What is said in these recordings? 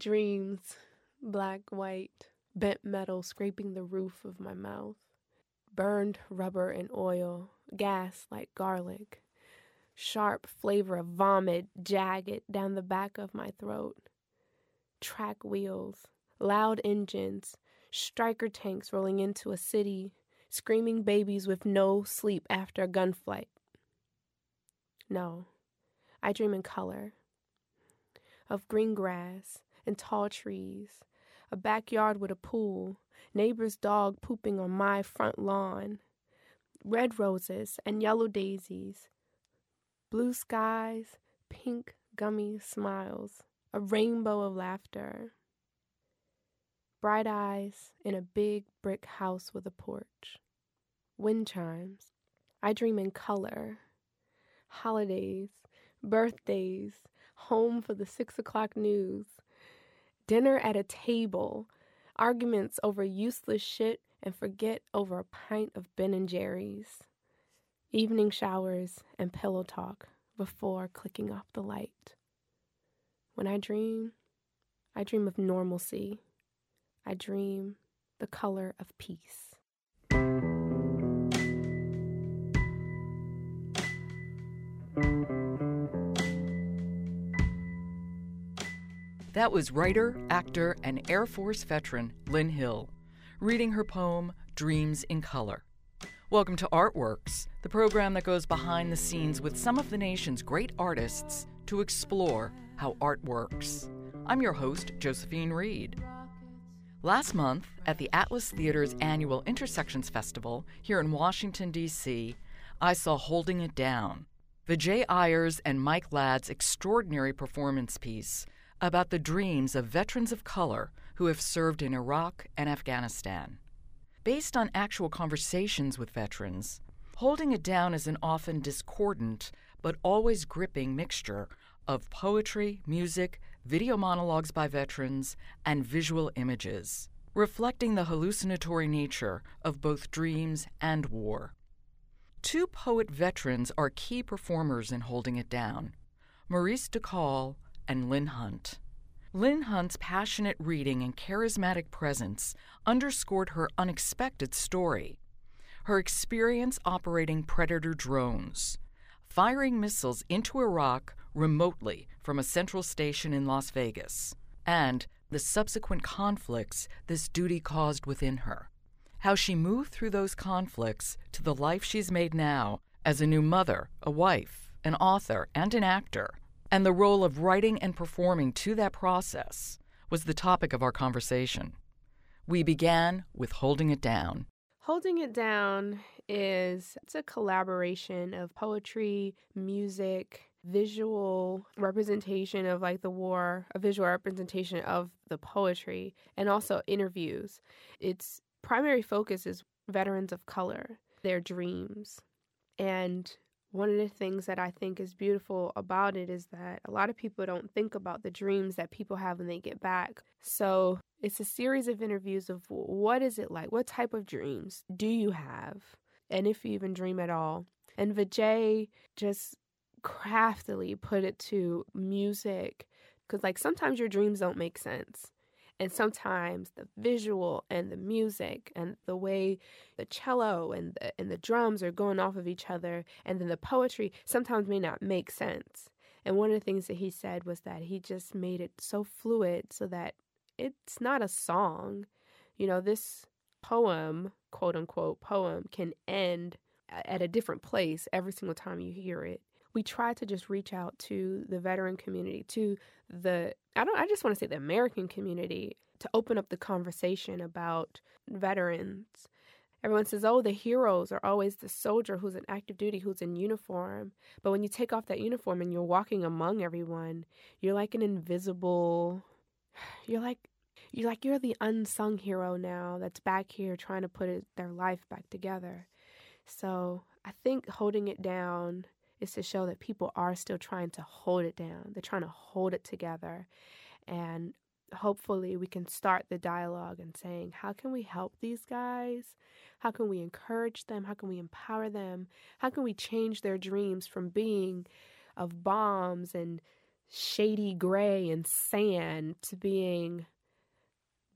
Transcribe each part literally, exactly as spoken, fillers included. Dreams, black, white, bent metal scraping the roof of my mouth. Burned rubber and oil, gas like garlic. Sharp flavor of vomit jagged down the back of my throat. Track wheels, loud engines, striker tanks rolling into a city, screaming babies with no sleep after a gunfight. No, I dream in color. Of green grass and tall trees, a backyard with a pool, neighbor's dog pooping on my front lawn, red roses and yellow daisies, blue skies, pink gummy smiles, a rainbow of laughter. Bright eyes in a big brick house with a porch. Wind chimes. I dream in color. Holidays, birthdays, home for the six o'clock news. Dinner at a table. Arguments over useless shit and forget over a pint of Ben and Jerry's. Evening showers and pillow talk before clicking off the light. When I dream, I dream of normalcy. I dream the color of peace. That was writer, actor, and Air Force veteran Lynn Hill, reading her poem, Dreams in Color. Welcome to Artworks, the program that goes behind the scenes with some of the nation's great artists to explore how art works. I'm your host, Josephine Reed. Last month, at the Atlas Theater's annual Intersections Festival here in Washington, D C, I saw Holding It Down, Vijay Iyer's and Mike Ladd's extraordinary performance piece about the dreams of veterans of color who have served in Iraq and Afghanistan. Based on actual conversations with veterans, Holding It Down is an often discordant but always gripping mixture of poetry, music, video monologues by veterans, and visual images, reflecting the hallucinatory nature of both dreams and war. Two poet veterans are key performers in Holding It Down, Maurice Decaul and Lynn Hunt. Lynn Hunt's passionate reading and charismatic presence underscored her unexpected story, her experience operating Predator drones, firing missiles into Iraq remotely from a central station in Las Vegas, and the subsequent conflicts this duty caused within her. How she moved through those conflicts to the life she's made now as a new mother, a wife, an author, and an actor, and the role of writing and performing to that process was the topic of our conversation. We began with Holding It Down. Holding It Down is it's a collaboration of poetry, music, visual representation of like the war, a visual representation of the poetry, and also interviews. Its primary focus is veterans of color, their dreams. And one of the things that I think is beautiful about it is that a lot of people don't think about the dreams that people have when they get back. So it's a series of interviews of what is it like? What type of dreams do you have? And if you even dream at all. And Vijay just craftily put it to music, because like sometimes your dreams don't make sense, and sometimes the visual and the music and the way the cello and the, and the drums are going off of each other, and then the poetry sometimes may not make sense. And one of the things that he said was that he just made it so fluid so that it's not a song. You know, this poem, quote unquote poem, can end at a different place every single time you hear it. We try to just reach out to the veteran community, to the, I don't, I just want to say the American community, to open up the conversation about veterans. Everyone says, oh, the heroes are always the soldier who's in active duty, who's in uniform. But when you take off that uniform and you're walking among everyone, you're like an invisible, you're like, you're like, you're the unsung hero now that's back here trying to put it, their life back together. So I think Holding It Down is to show that people are still trying to hold it down. They're trying to hold it together. And hopefully we can start the dialogue and saying, how can we help these guys? How can we encourage them? How can we empower them? How can we change their dreams from being of bombs and shady gray and sand to being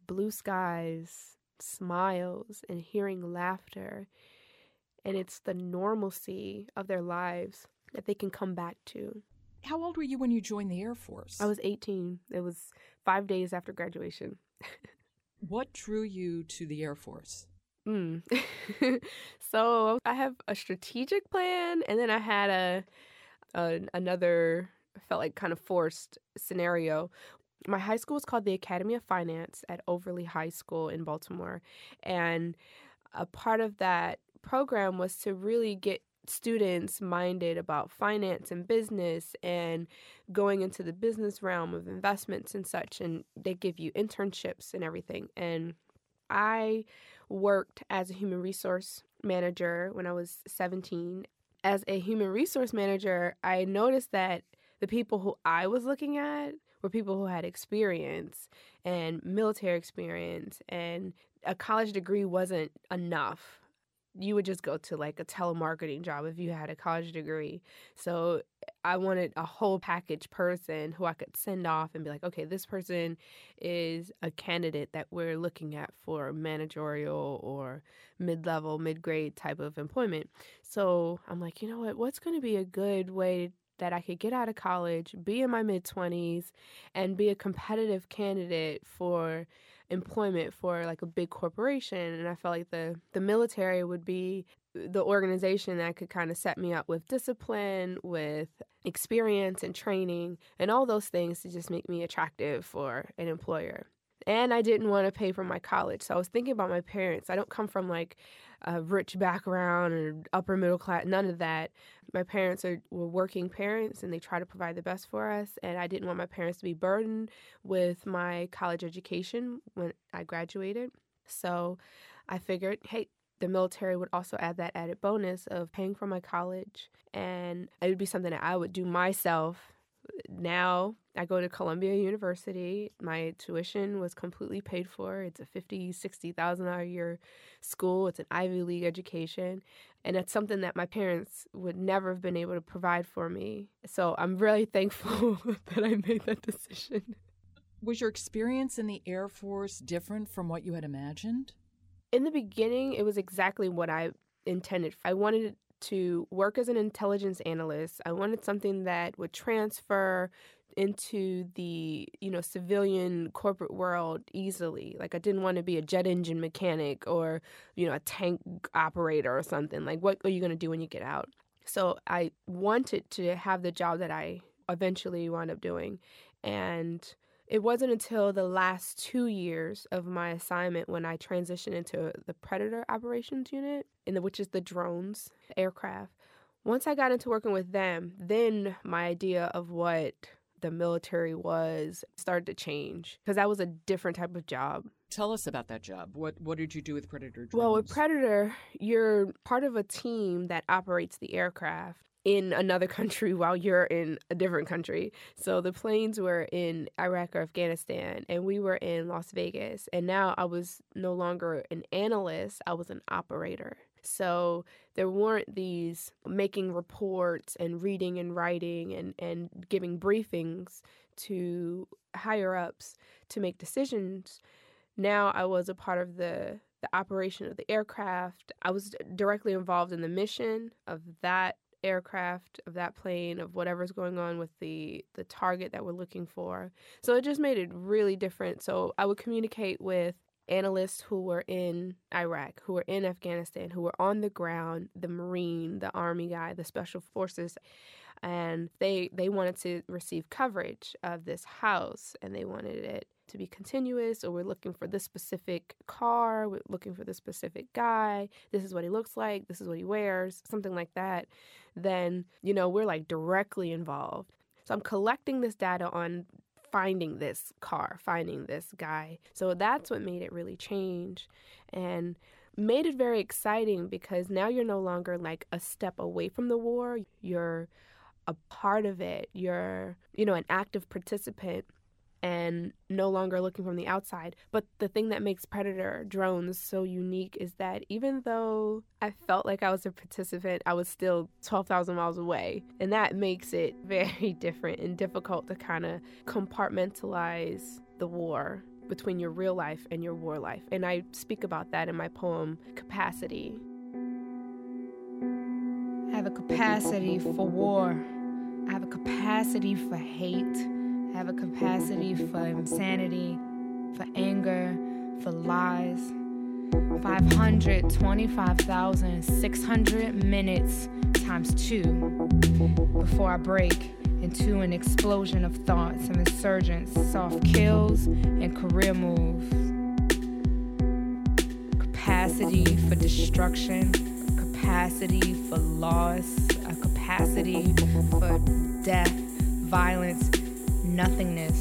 blue skies, smiles, and hearing laughter. And it's the normalcy of their lives that they can come back to. How old were you when you joined the Air Force? I was eighteen. It was five days after graduation. What drew you to the Air Force? Mm. So I have a strategic plan, and then I had a, a another, felt like kind of forced scenario. My high school was called the Academy of Finance at Overly High School in Baltimore. And a part of that program was to really get students minded about finance and business and going into the business realm of investments and such. And they give you internships and everything. And I worked as a human resource manager when I was seventeen. As a human resource manager, I noticed that the people who I was looking at were people who had experience and military experience, and a college degree wasn't enough. You would just go to like a telemarketing job if you had a college degree. So I wanted a whole package person who I could send off and be like, okay, this person is a candidate that we're looking at for managerial or mid-level, mid-grade type of employment. So I'm like, you know what, what's going to be a good way that I could get out of college, be in my mid-twenties, and be a competitive candidate for employment for like a big corporation? And I felt like the the military would be the organization that could kind of set me up with discipline, with experience and training and all those things to just make me attractive for an employer. And I didn't want to pay for my college. So I was thinking about my parents. I don't come from like a rich background or upper middle class, none of that. My parents are, were working parents, and they try to provide the best for us. And I didn't want my parents to be burdened with my college education when I graduated. So I figured, hey, the military would also add that added bonus of paying for my college. And it would be something that I would do myself. Now I go to Columbia University. My tuition was completely paid for. It's a fifty thousand dollars, sixty thousand dollars a year school. It's an Ivy League education. And it's something that my parents would never have been able to provide for me. So I'm really thankful that I made that decision. Was your experience in the Air Force different from what you had imagined? In the beginning, it was exactly what I intended. I wanted it to work as an intelligence analyst. I wanted something that would transfer into the, you know, civilian corporate world easily. Like, I didn't want to be a jet engine mechanic or, you know, a tank operator or something. Like, what are you going to do when you get out? So I wanted to have the job that I eventually wound up doing. And it wasn't until the last two years of my assignment when I transitioned into the Predator Operations Unit, in the, which is the drones, aircraft. Once I got into working with them, then my idea of what the military was started to change, because that was a different type of job. Tell us about that job. What what did you do with Predator drones? Well, with Predator, you're part of a team that operates the aircraft in another country while you're in a different country. So the planes were in Iraq or Afghanistan, and we were in Las Vegas. And now I was no longer an analyst. I was an operator. So there weren't these making reports and reading and writing and, and giving briefings to higher-ups to make decisions. Now I was a part of the, the operation of the aircraft. I was directly involved in the mission of that aircraft, of that plane, of whatever's going on with the, the target that we're looking for. So it just made it really different. So I would communicate with analysts who were in Iraq, who were in Afghanistan, who were on the ground, the Marine, the Army guy, the Special Forces, and they they wanted to receive coverage of this house, and they wanted it to be continuous, or we're looking for this specific car, we're looking for this specific guy, this is what he looks like, this is what he wears, something like that. Then, you know, we're like directly involved. So I'm collecting this data on finding this car, finding this guy. So that's what made it really change and made it very exciting, because now you're no longer like a step away from the war. You're a part of it. You're, you know, an active participant. and no longer looking from the outside. But the thing that makes Predator drones so unique is that even though I felt like I was a participant, I was still twelve thousand miles away. And that makes it very different and difficult to kind of compartmentalize the war between your real life and your war life. And I speak about that in my poem, Capacity. I have a capacity for war. I have a capacity for hate. I have a capacity for insanity, for anger, for lies. five hundred twenty-five thousand six hundred minutes times two before I break into an explosion of thoughts of insurgents, soft kills, and career moves. Capacity for destruction, capacity for loss, a capacity for death, violence, nothingness,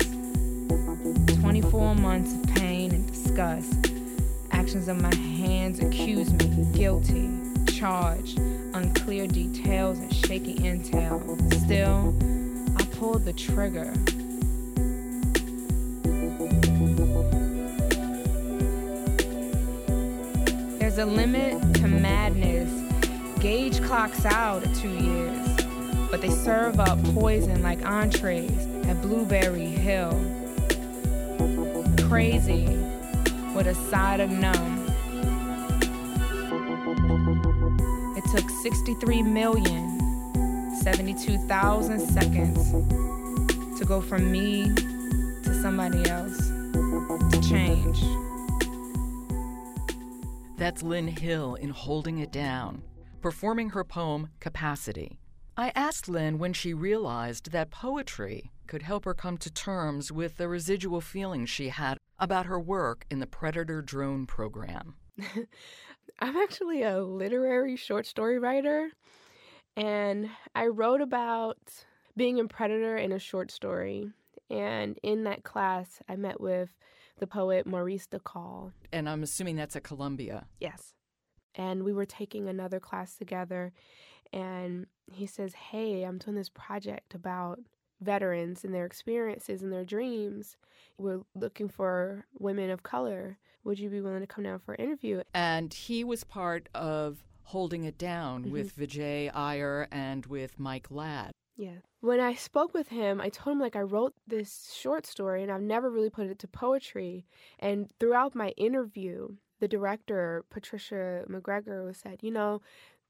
twenty-four months of pain and disgust, actions of my hands accuse me, guilty, charged, unclear details and shaky intel, still, I pulled the trigger. There's a limit to madness, gauge clocks out at two years, but they serve up poison like entrees, at Blueberry Hill. Crazy with a side of numb. It took sixty-three million seventy-two thousand seconds to go from me to somebody else, to change. That's Lynn Hill in Holding It Down, performing her poem, Capacity. I asked Lynn when she realized that poetry could help her come to terms with the residual feelings she had about her work in the Predator Drone Program. I'm actually a literary short story writer, and I wrote about being a predator in a short story. And in that class, I met with the poet Maurice Decaul. And I'm assuming that's at Columbia. Yes. And we were taking another class together, and he says, hey, I'm doing this project about veterans and their experiences and their dreams. We're looking for women of color. Would you be willing to come down for an interview? And he was part of Holding It Down mm-hmm. with Vijay Iyer and with Mike Ladd. Yeah. When I spoke with him, I told him, like, I wrote this short story and I've never really put it to poetry. And throughout my interview, the director, Patricia McGregor, said, you know,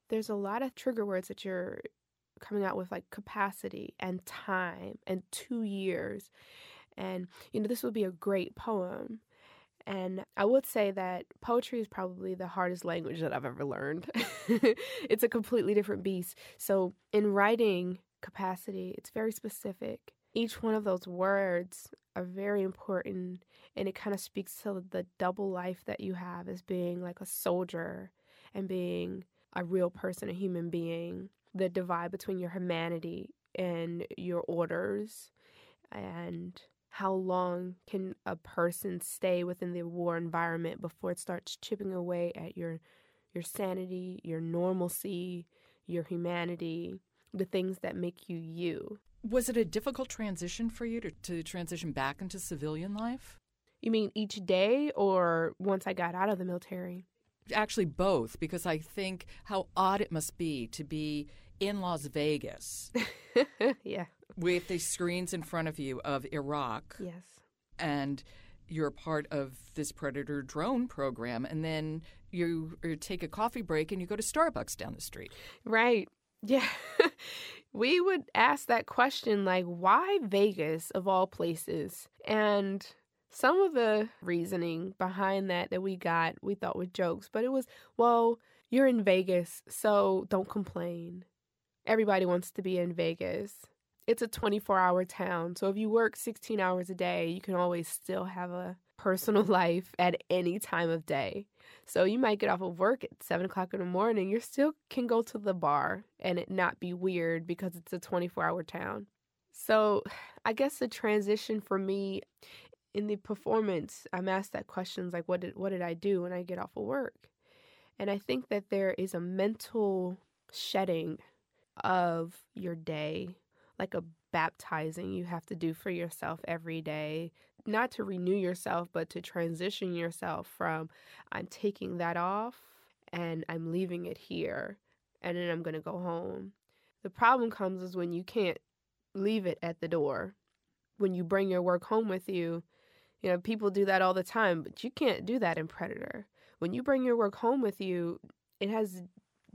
there's a lot of trigger words that you're coming out with, like capacity and time and two years. And, you know, this would be a great poem. And I would say that poetry is probably the hardest language that I've ever learned. It's a completely different beast. So in writing capacity, it's very specific. Each one of those words are very important. And it kind of speaks to the double life that you have as being like a soldier and being a real person, a human being, the divide between your humanity and your orders, and how long can a person stay within the war environment before it starts chipping away at your your sanity, your normalcy, your humanity, the things that make you you. Was it a difficult transition for you to, to transition back into civilian life? You mean each day or once I got out of the military? Actually, both, because I think how odd it must be to be in Las Vegas yeah, with the screens in front of you of Iraq. Yes. And you're part of this Predator drone program. And then you, you take a coffee break and you go to Starbucks down the street. Right. Yeah. We would ask that question, like, why Vegas of all places? And some of the reasoning behind that that we got, we thought were jokes, but it was, well, you're in Vegas, so don't complain. Everybody wants to be in Vegas. It's a twenty-four hour town, so if you work sixteen hours a day, you can always still have a personal life at any time of day. So you might get off of work at seven o'clock in the morning. You still can go to the bar and it not be weird because it's a twenty-four hour town. So I guess the transition for me in the performance, I'm asked that question, like, what did what did I do when I get off of work? And I think that there is a mental shedding of your day, like a baptizing you have to do for yourself every day, not to renew yourself, but to transition yourself from, I'm taking that off and I'm leaving it here, and then I'm going to go home. The problem comes is when you can't leave it at the door. When you bring your work home with you, you know, people do that all the time, but you can't do that in Predator. When you bring your work home with you, it has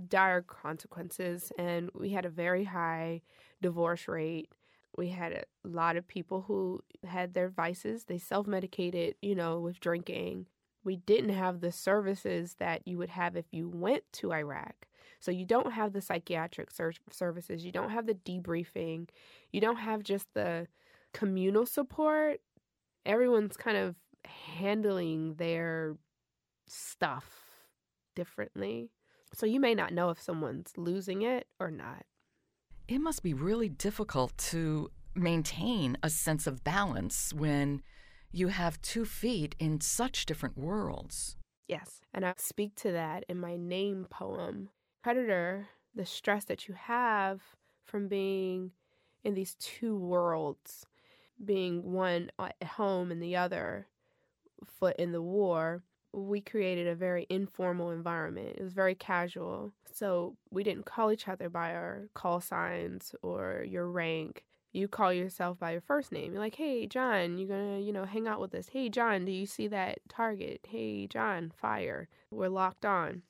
dire consequences. And we had a very high divorce rate. We had a lot of people who had their vices. They self-medicated, you know, with drinking. We didn't have the services that you would have if you went to Iraq. So you don't have the psychiatric ser- services. You don't have the debriefing. You don't have just the communal support. Everyone's kind of handling their stuff differently. So you may not know if someone's losing it or not. It must be really difficult to maintain a sense of balance when you have two feet in such different worlds. Yes, and I speak to that in my name poem. Predator, the stress that you have from being in these two worlds, being one at home and the other foot in the war, we created a very informal environment. It was very casual. So we didn't call each other by our call signs or your rank. You call yourself by your first name. You're like, hey, John, you're going to, you know, hang out with us. Hey, John, do you see that target? Hey, John, fire. We're locked on.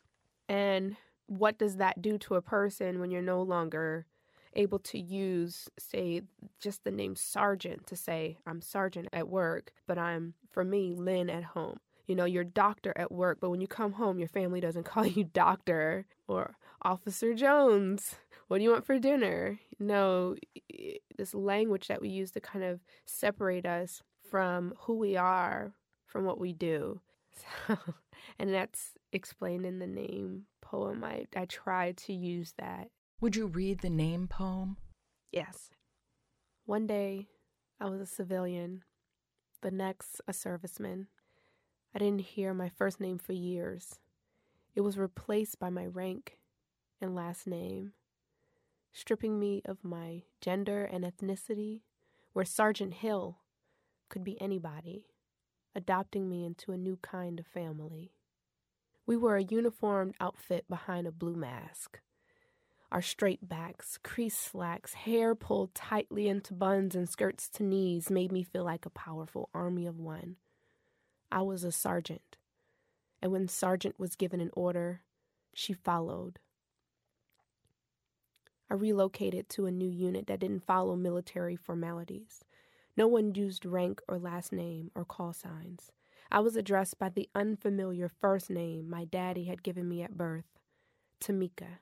And what does that do to a person when you're no longer able to use, say, just the name Sergeant to say, I'm Sergeant at work, but I'm, for me, Lynn at home. You know, you're doctor at work, but when you come home, your family doesn't call you doctor or Officer Jones. What do you want for dinner? No, this language that we use to kind of separate us from who we are, from what we do. So, and that's explained in the name poem. I, I try to use that. Would you read the name poem? Yes. One day, I was a civilian. The next, a serviceman. I didn't hear my first name for years. It was replaced by my rank and last name, stripping me of my gender and ethnicity, where Sergeant Hill could be anybody, adopting me into a new kind of family. We were a uniformed outfit behind a blue mask. Our straight backs, creased slacks, hair pulled tightly into buns and skirts to knees made me feel like a powerful army of one. I was a sergeant, and when sergeant was given an order, she followed. I relocated to a new unit that didn't follow military formalities. No one used rank or last name or call signs. I was addressed by the unfamiliar first name my daddy had given me at birth, Tamika.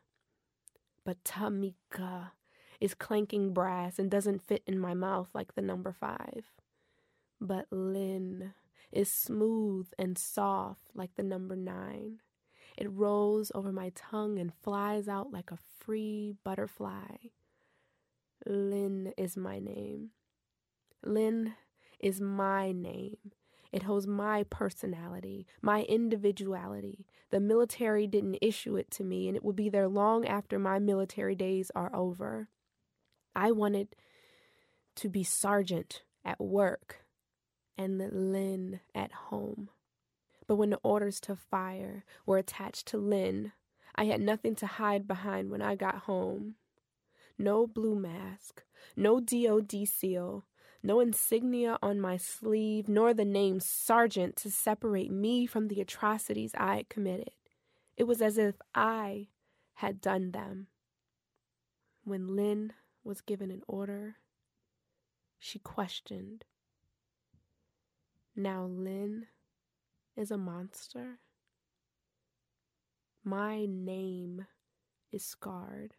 But Tamika is clanking brass and doesn't fit in my mouth like the number five. But Lynn is smooth and soft like the number nine. It rolls over my tongue and flies out like a free butterfly. Lynn is my name. Lynn is my name. It holds my personality, my individuality. The military didn't issue it to me, and it will be there long after my military days are over. I wanted to be sergeant at work and Lynn at home. But when the orders to fire were attached to Lynn, I had nothing to hide behind when I got home. No blue mask, no D O D seal, no insignia on my sleeve, nor the name Sergeant to separate me from the atrocities I had committed. It was as if I had done them. When Lynn was given an order, she questioned. Now Lynn is a monster. My name is scarred,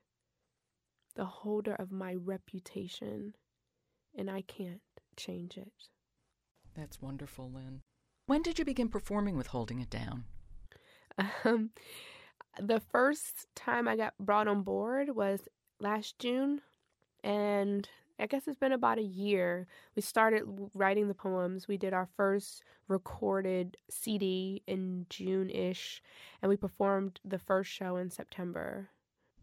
the holder of my reputation, and I can't change it. That's wonderful, Lynn. When did you begin performing with Holding It Down? Um, the first time I got brought on board was last June, and I guess it's been about a year. We started writing the poems. We did our first recorded C D in June-ish, and we performed the first show in September.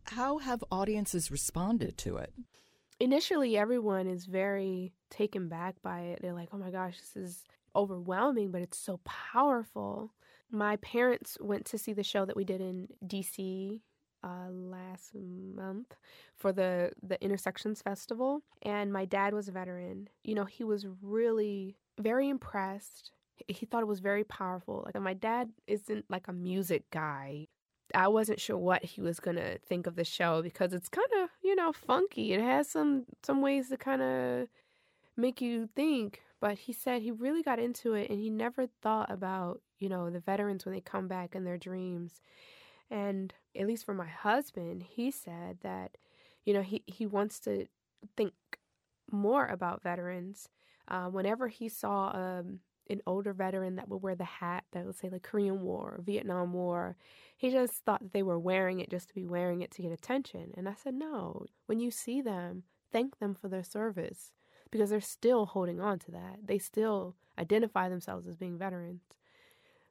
How have audiences responded to it? initially everyone is very taken back by it. They're like, oh my gosh, this is overwhelming, but it's so powerful. My parents went to see the show that we did in D C Uh, last month for the, the Intersections Festival. And my dad was a veteran. You know, he was really very impressed. He thought it was very powerful. Like, my dad isn't like a music guy. I wasn't sure what he was going to think of the show because it's kind of, you know, funky. It has some, some ways to kind of make you think. But he said he really got into it and he never thought about, you know, the veterans when they come back and their dreams. And at least for my husband, he said that, you know, he, he wants to think more about veterans. Uh, whenever he saw um, an older veteran that would wear the hat, that would say like Korean War, or Vietnam War, he just thought that they were wearing it just to be wearing it to get attention. And I said, no, when you see them, thank them for their service because they're still holding on to that. They still identify themselves as being veterans.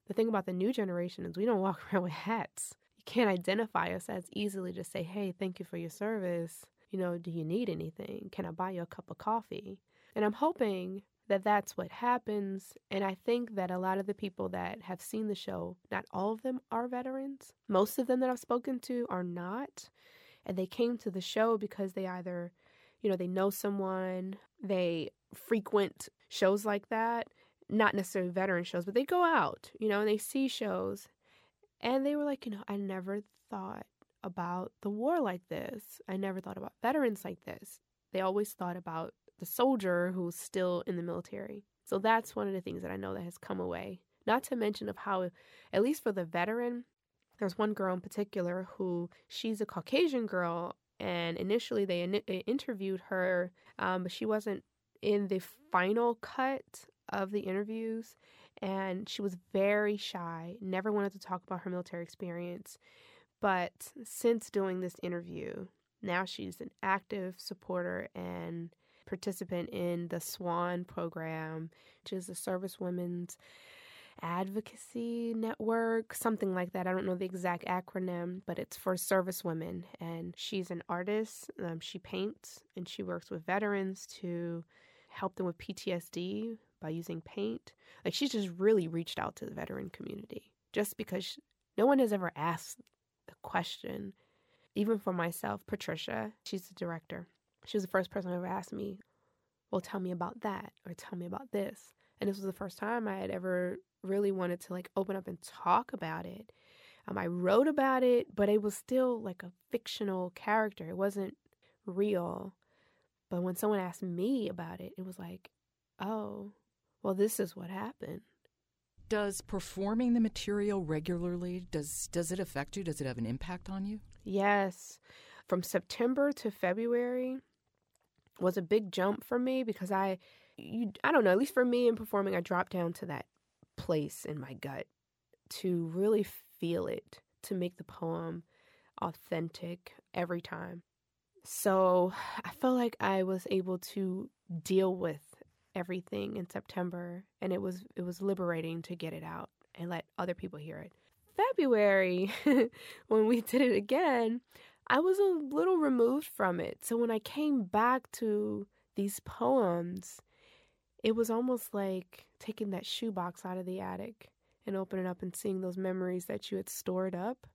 The thing about the new generation is we don't walk around with hats. Can't identify us as easily. Just say, hey, thank you for your service. You know, do you need anything? Can I buy you a cup of coffee? And I'm hoping that that's what happens. And I think that a lot of the people that have seen the show, not all of them are veterans. Most of them that I've spoken to are not. And they came to the show because they either, you know, they know someone, they frequent shows like that, not necessarily veteran shows, but they go out, you know, and they see shows. And they were like, you know, I never thought about the war like this. I never thought about veterans like this. They always thought about the soldier who's still in the military. So that's one of the things that I know that has come away. Not to mention of how, at least for the veteran, there's one girl in particular who, she's a Caucasian girl. And initially they in- interviewed her, um, but she wasn't in the final cut of the interviews. And she was very shy, never wanted to talk about her military experience. But since doing this interview, now she's an active supporter and participant in the SWAN program, which is the Service Women's Advocacy Network, something like that. I don't know the exact acronym, but it's for service women. And she's an artist. Um, she paints and she works with veterans to help them with P T S D. By using paint. Like, she's just really reached out to the veteran community just because she, no one has ever asked the question. Even for myself, Patricia, she's the director. She was the first person who ever asked me, well, tell me about that or tell me about this. And this was the first time I had ever really wanted to like open up and talk about it. Um, I wrote about it, but it was still like a fictional character. It wasn't real. But when someone asked me about it, it was like, oh, well, this is what happened. Does performing the material regularly, does does it affect you? Does it have an impact on you? Yes. From September to February was a big jump for me because I, you, I don't know, at least for me in performing, I dropped down to that place in my gut to really feel it, to make the poem authentic every time. So I felt like I was able to deal with everything in September, and it was it was liberating to get it out and let other people hear it. February, when we did it again, I was a little removed from it. So when I came back to these poems, it was almost like taking that shoebox out of the attic and opening up and seeing those memories that you had stored up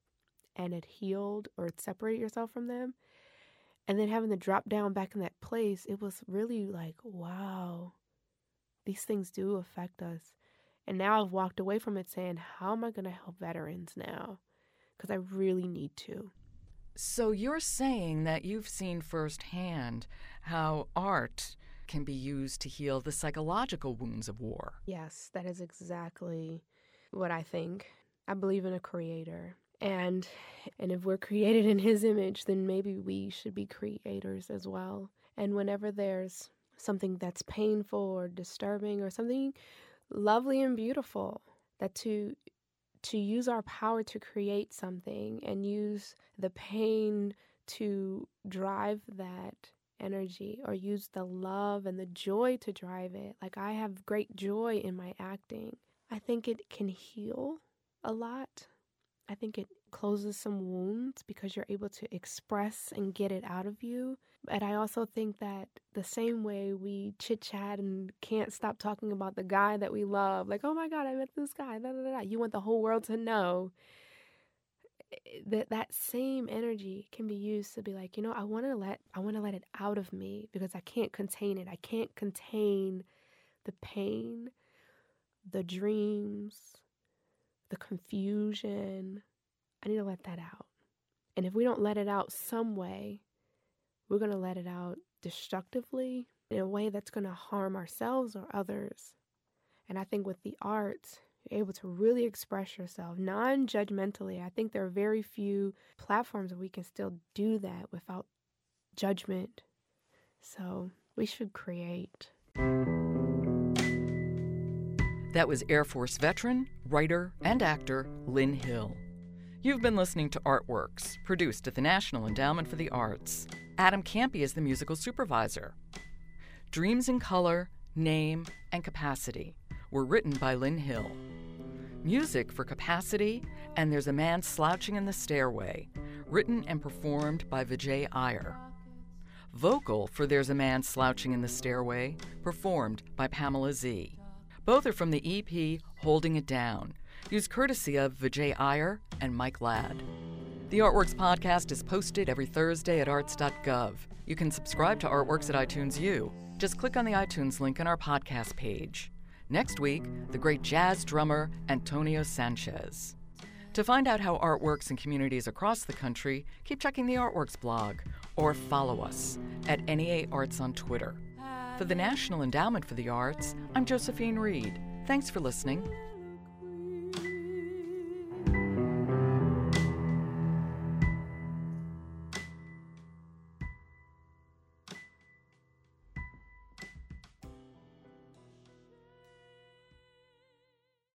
and had healed or had separated yourself from them. And then having to drop down back in that place, it was really like, wow. These things do affect us. And now I've walked away from it saying, how am I going to help veterans now? Because I really need to. So you're saying that you've seen firsthand how art can be used to heal the psychological wounds of war. Yes, that is exactly what I think. I believe in a creator. And and if we're created in his image, then maybe we should be creators as well. And whenever there's something that's painful or disturbing or something lovely and beautiful, that to to use our power to create something and use the pain to drive that energy or use the love and the joy to drive it. Like, I have great joy in my acting. I think it can heal a lot. I think it closes some wounds because you're able to express and get it out of you. But I also think that the same way we chit-chat and can't stop talking about the guy that we love, like, oh my God, I met this guy, da, da, da, da. You want the whole world to know. That that same energy can be used to be like, you know, I want to let I want to let it out of me because I can't contain it. I can't contain the pain, the dreams, the confusion. I need to let that out. And if we don't let it out some way, we're going to let it out destructively in a way that's going to harm ourselves or others. And I think with the arts, you're able to really express yourself non-judgmentally. I think there are very few platforms where we can still do that without judgment. So we should create. That was Air Force veteran, writer, and actor Lynn Hill. You've been listening to Artworks, produced at the National Endowment for the Arts. Adam Campi is the musical supervisor. Dreams in Color, Name, and Capacity were written by Lynn Hill. Music for Capacity and There's a Man Slouching in the Stairway, written and performed by Vijay Iyer. Vocal for There's a Man Slouching in the Stairway, performed by Pamela Z. Both are from the E P Holding It Down, used courtesy of Vijay Iyer and Mike Ladd. The Artworks podcast is posted every Thursday at arts dot gov. You can subscribe to Artworks at iTunes U. Just click on the iTunes link on our podcast page. Next week, the great jazz drummer Antonio Sanchez. To find out how Artworks in communities across the country, keep checking the Artworks blog or follow us at N E A Arts on Twitter. For the National Endowment for the Arts, I'm Josephine Reed. Thanks for listening.